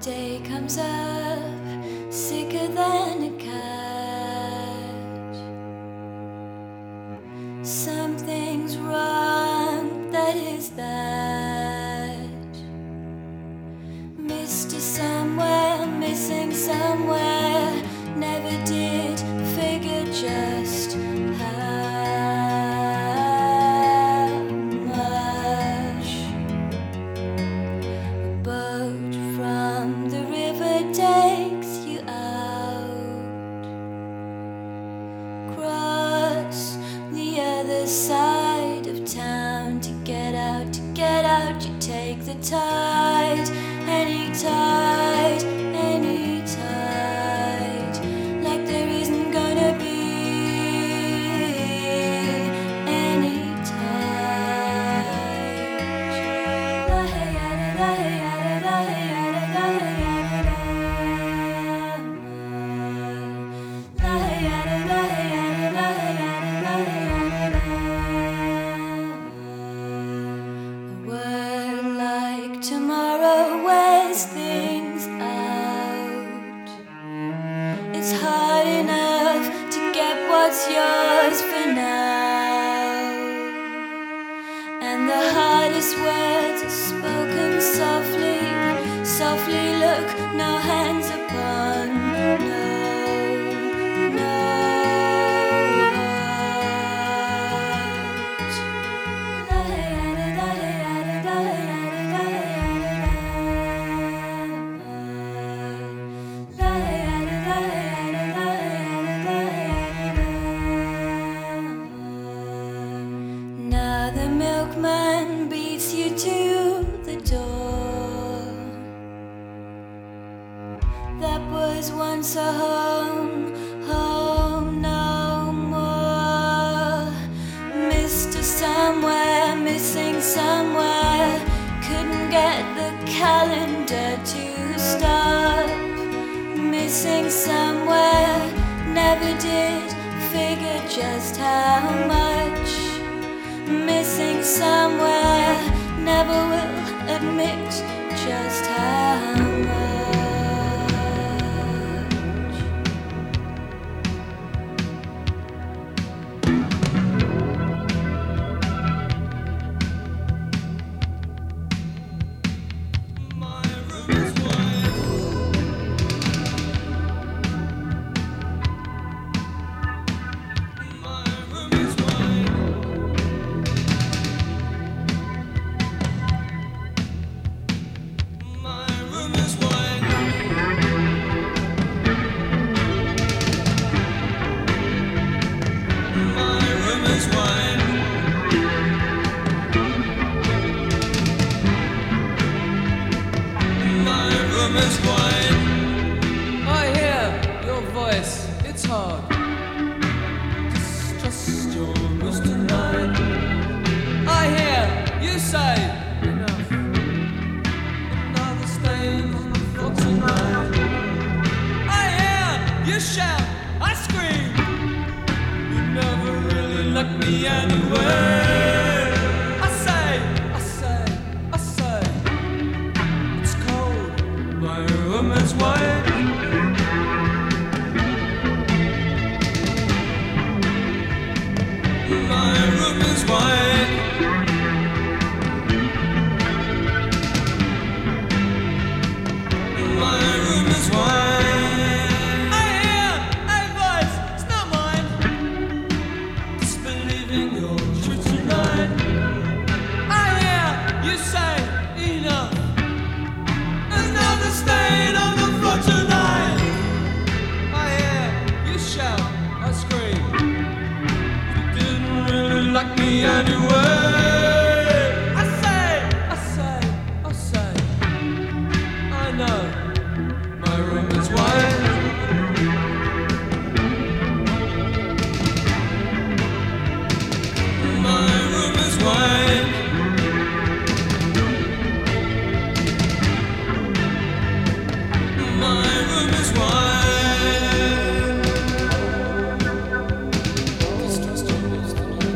day comes up, sicker than a cat. Something's wrong, that is that. Mr. Somewhere, missing somewhere, never did figure just how much a boat from the river takes you out. Cross the other side of town to get out, you take the tide, any tide, any tide, like there isn't gonna be any tide. La hey ada, la hey ada, la hey ada, la hey ada, la hey ada, la hey ada, la hey ada, la hey ada. A word like tomorrow wears things out. It's hard enough to get what's yours for now, and the hardest words are spoken softly. Softly look, no hands upon, no heart. La hey ada, la hey ada, la hey ada, la hey ada, la hey ada, la hey ada, la hey ada, la hey ada. Now the milkman beats you to the door. That was once a home, home no more. Mr. Somewhere, missing somewhere, couldn't get the calendar to stop. Missing somewhere, never did figure just how much. Missing somewhere, never will admit just how much. I hear your voice, it's hard to trust your most tonight. I hear you say enough, another stain for tonight. I hear you shout, I scream, you never really liked me anyway. Woman's wife. My room is wide. My room is wide. I hear a voice, it's not mine, disbelieving your truth tonight. I hear you say enough, another stain on the floor tonight. I hear you shout, I scream, you didn't really like me anyway. I say, I say, I say, I know my room is wide. My room is wide. Distrust almost the night.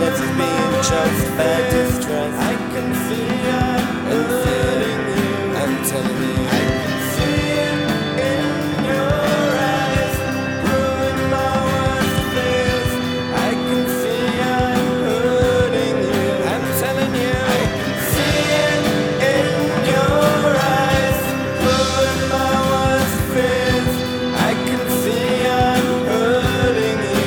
that's being just bad distress. I can feel it, I'm feeling you, I'm telling you. I can see it in your eyes, ruin my worst fears. I can see I'm hurting you, I'm telling you. I can see it in your eyes, ruin my worst fears. I can see I'm hurting you.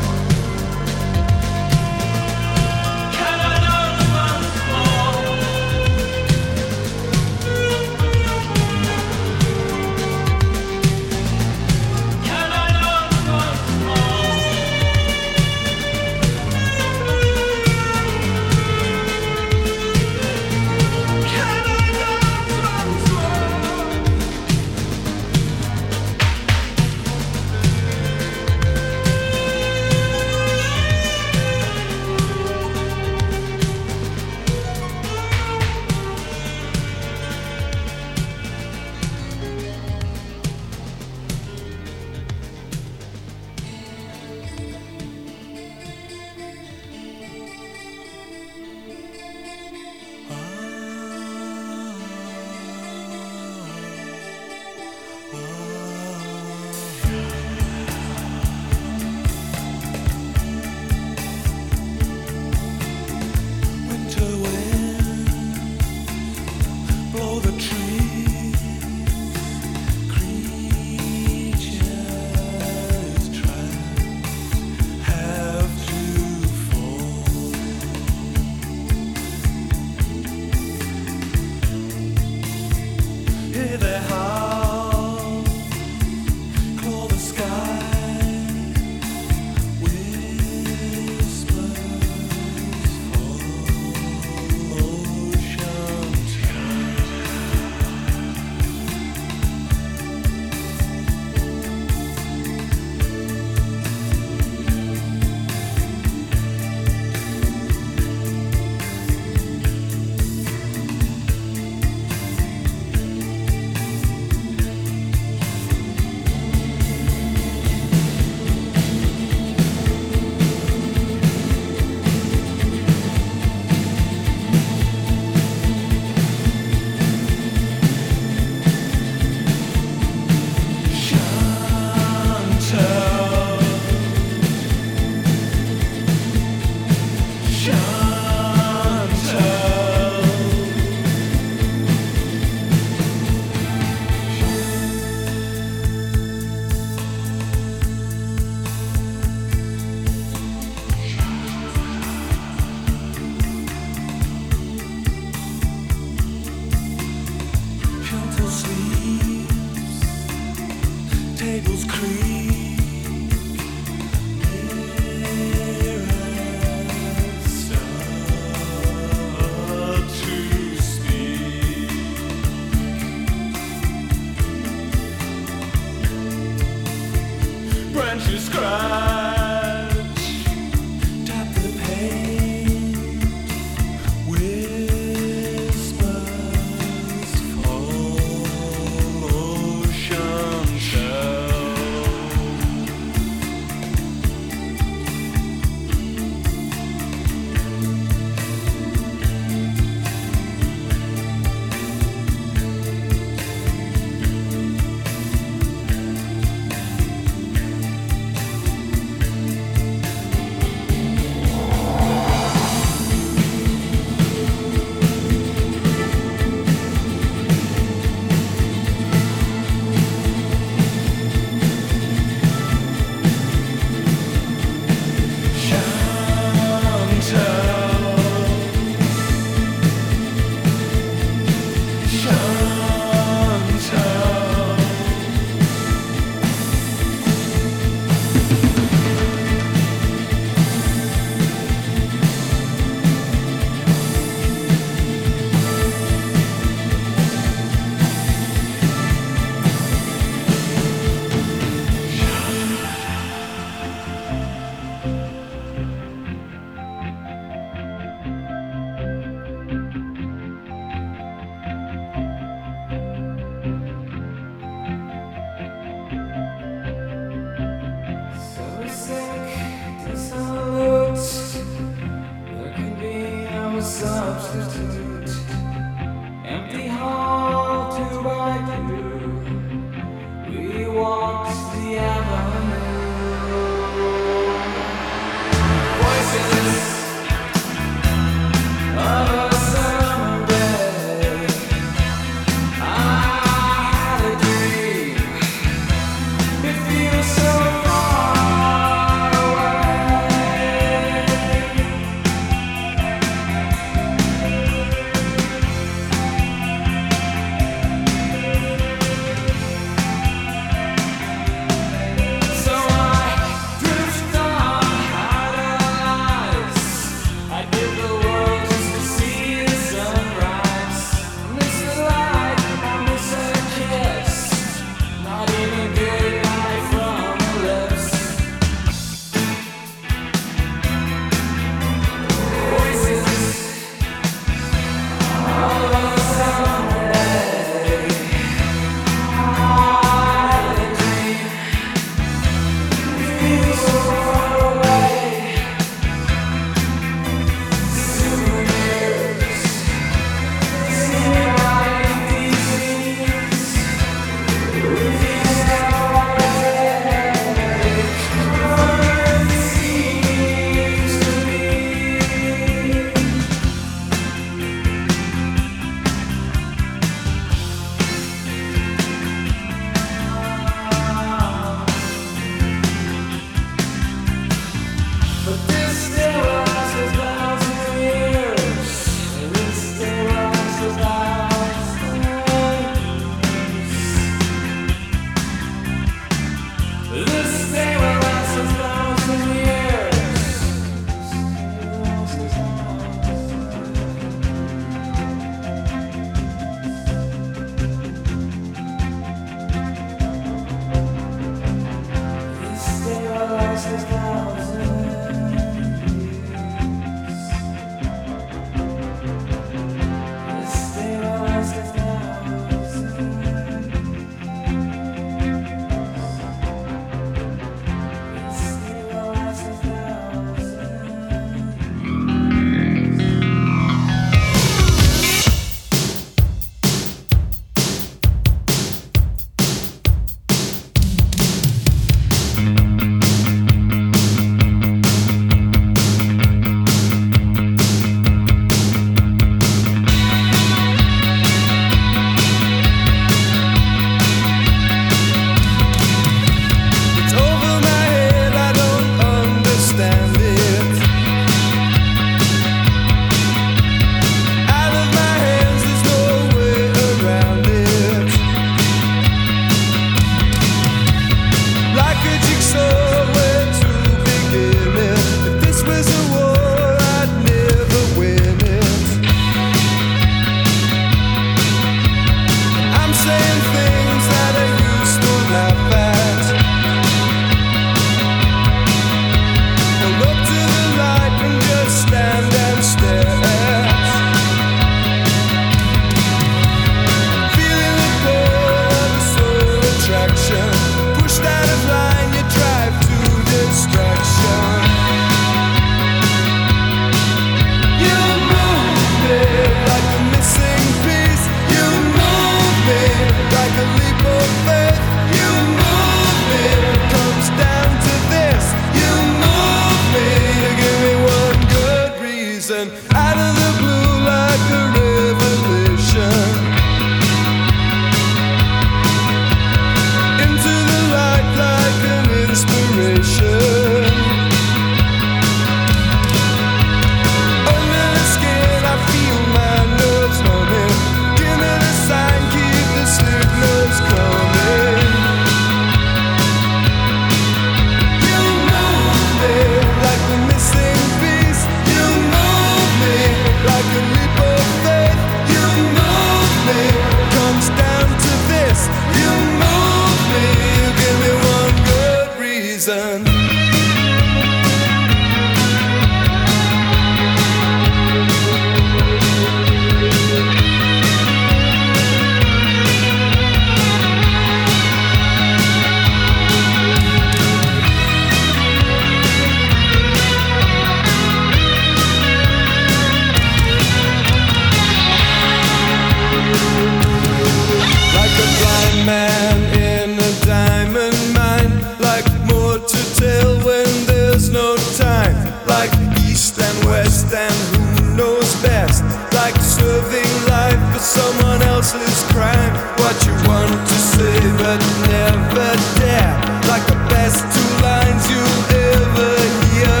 living life for someone else's crime. What you want to say but never dare, like the best two lines you'll ever hear.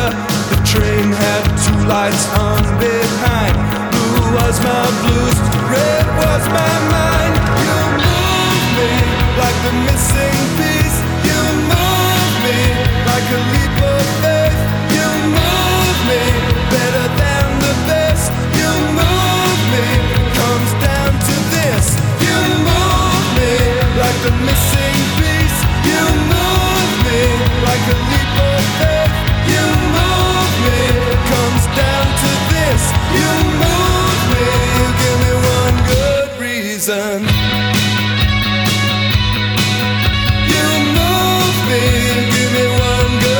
The train had two lights on behind. Blue was my blues, red was my mind. You move me like the missing piece. You move me like a leap of faith. You move me better than the best. You move me, comes down to this. You move me like the missing piece. You move me like a leap of faith. You move me, comes down to this. You move me, you give me one good reason. You move me, you give me one good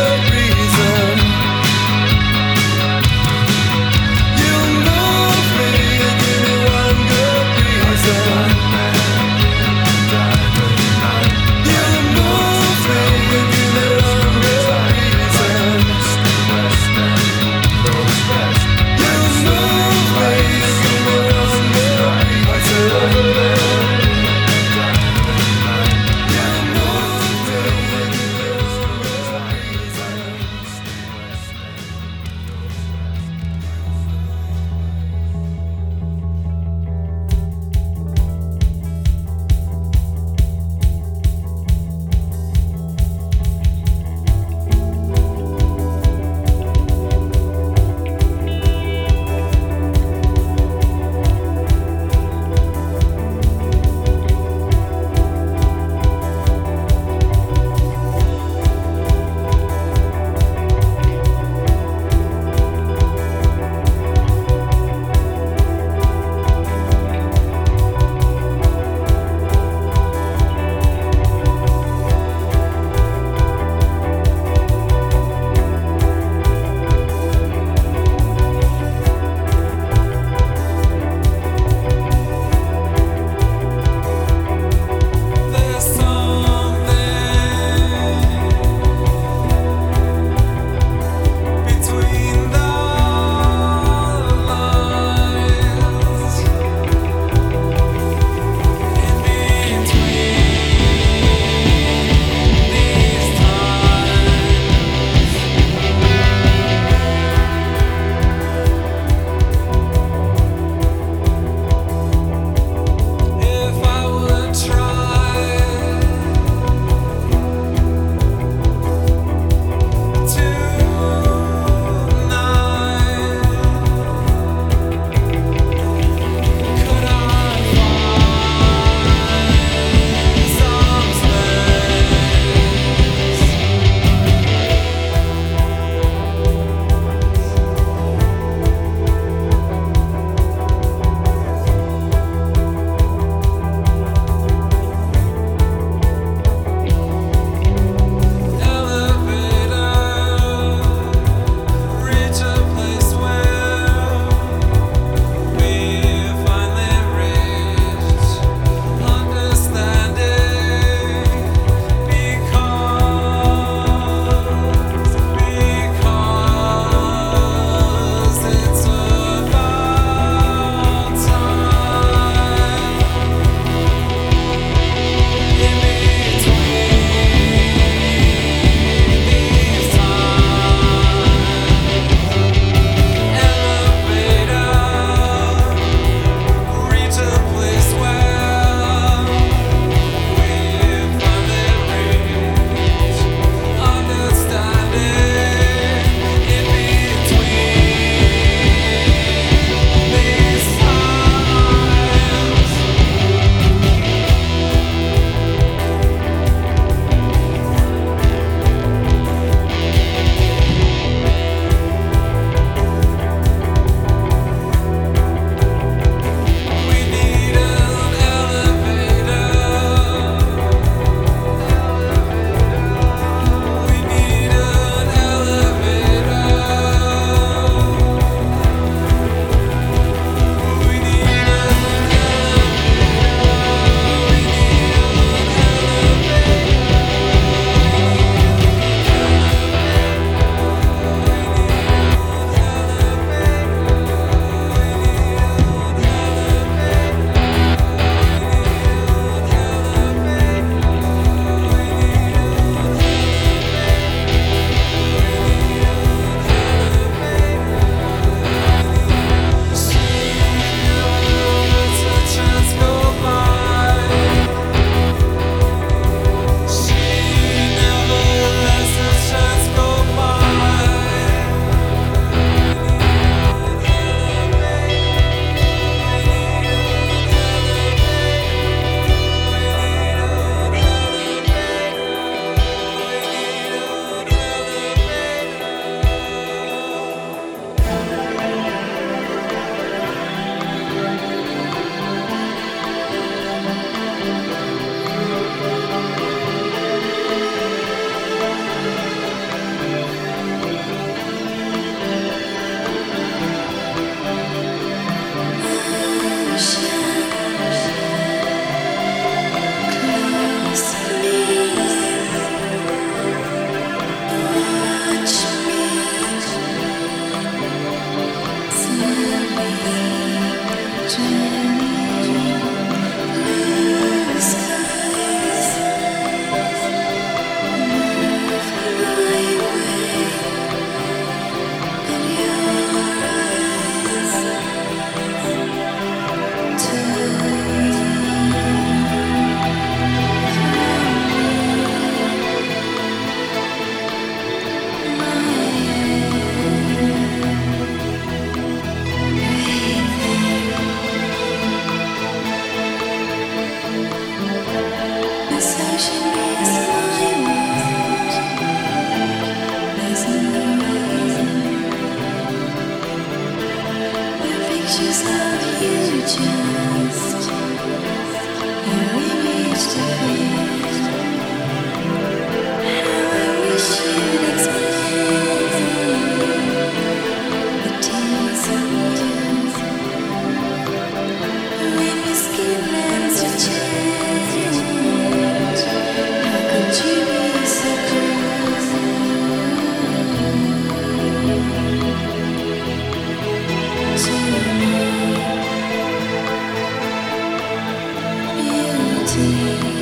To be kind.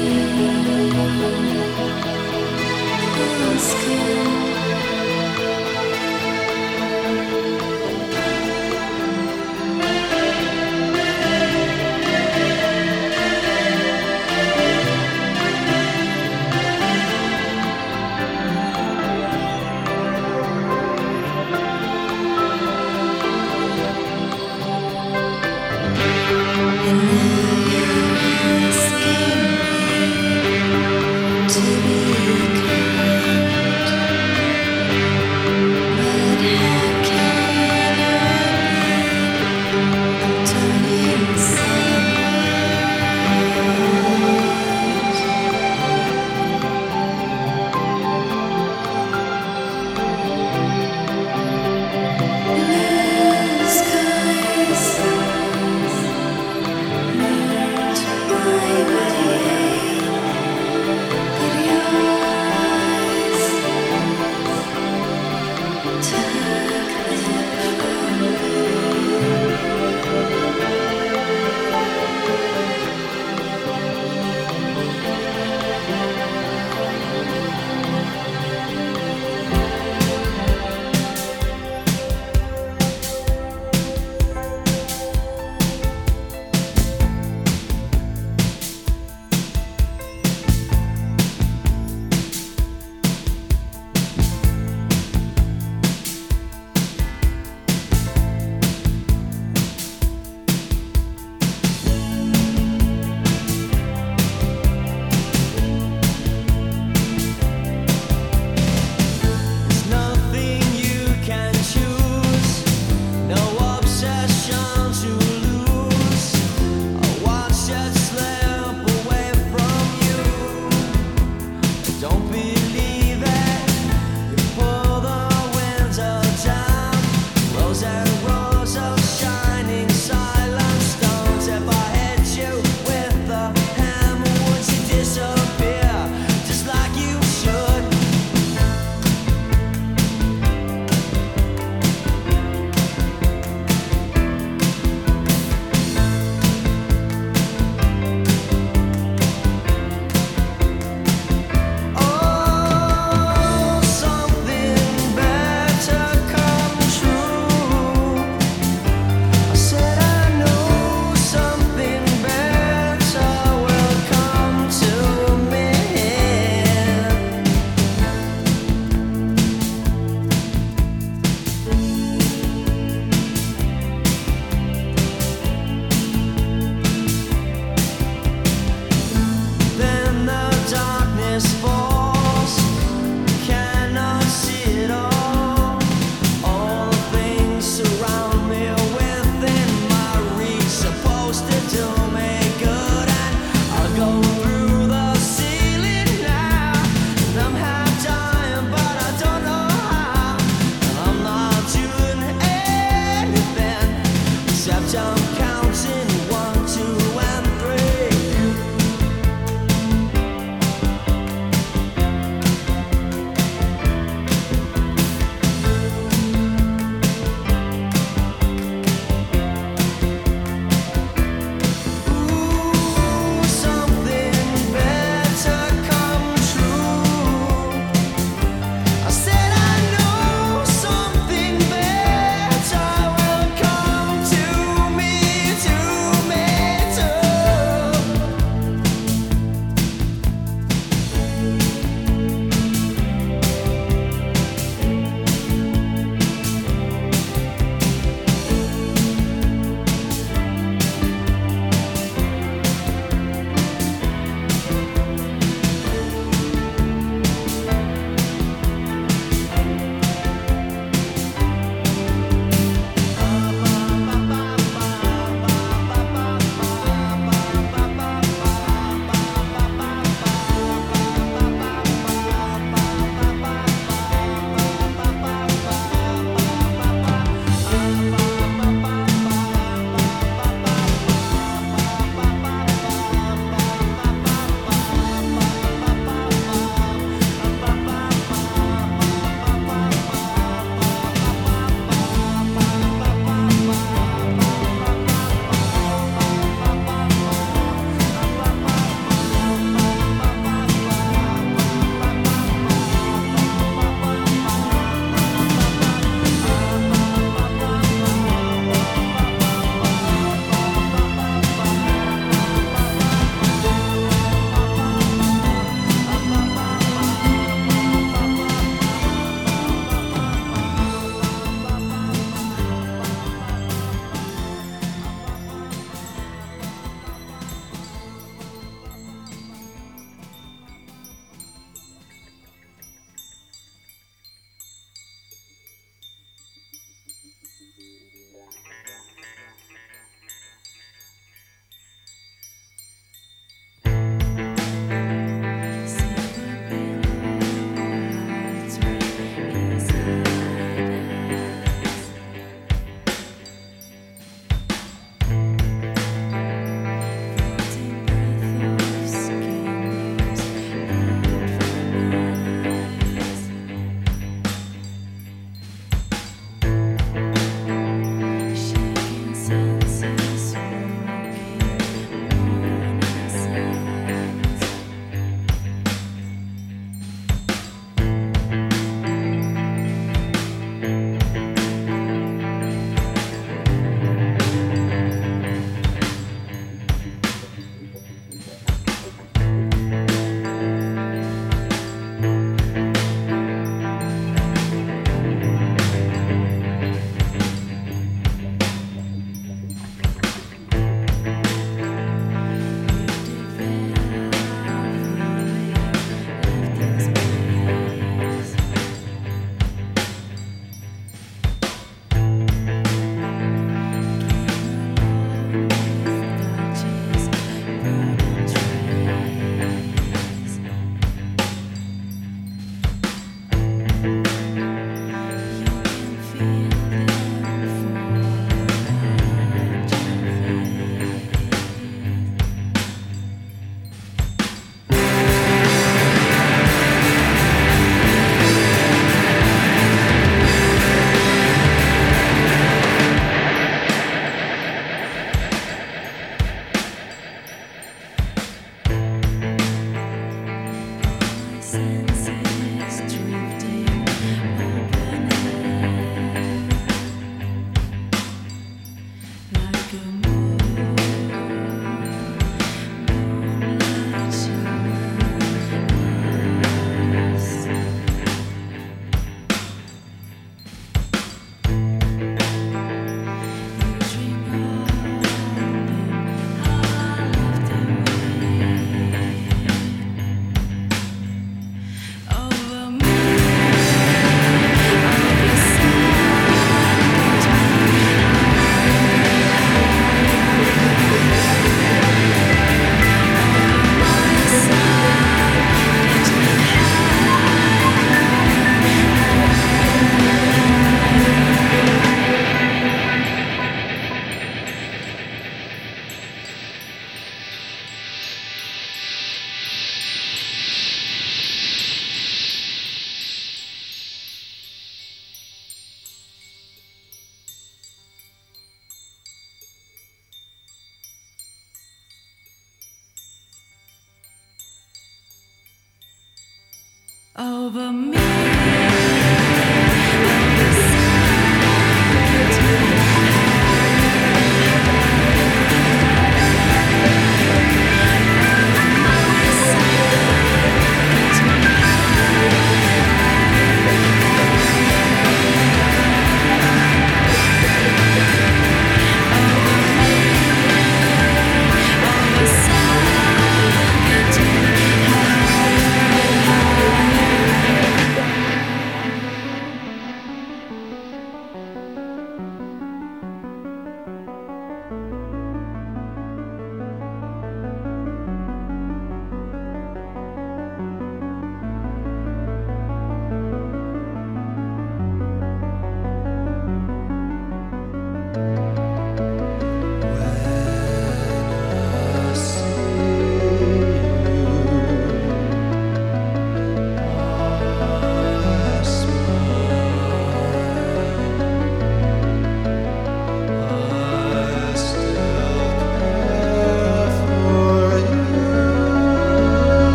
over me.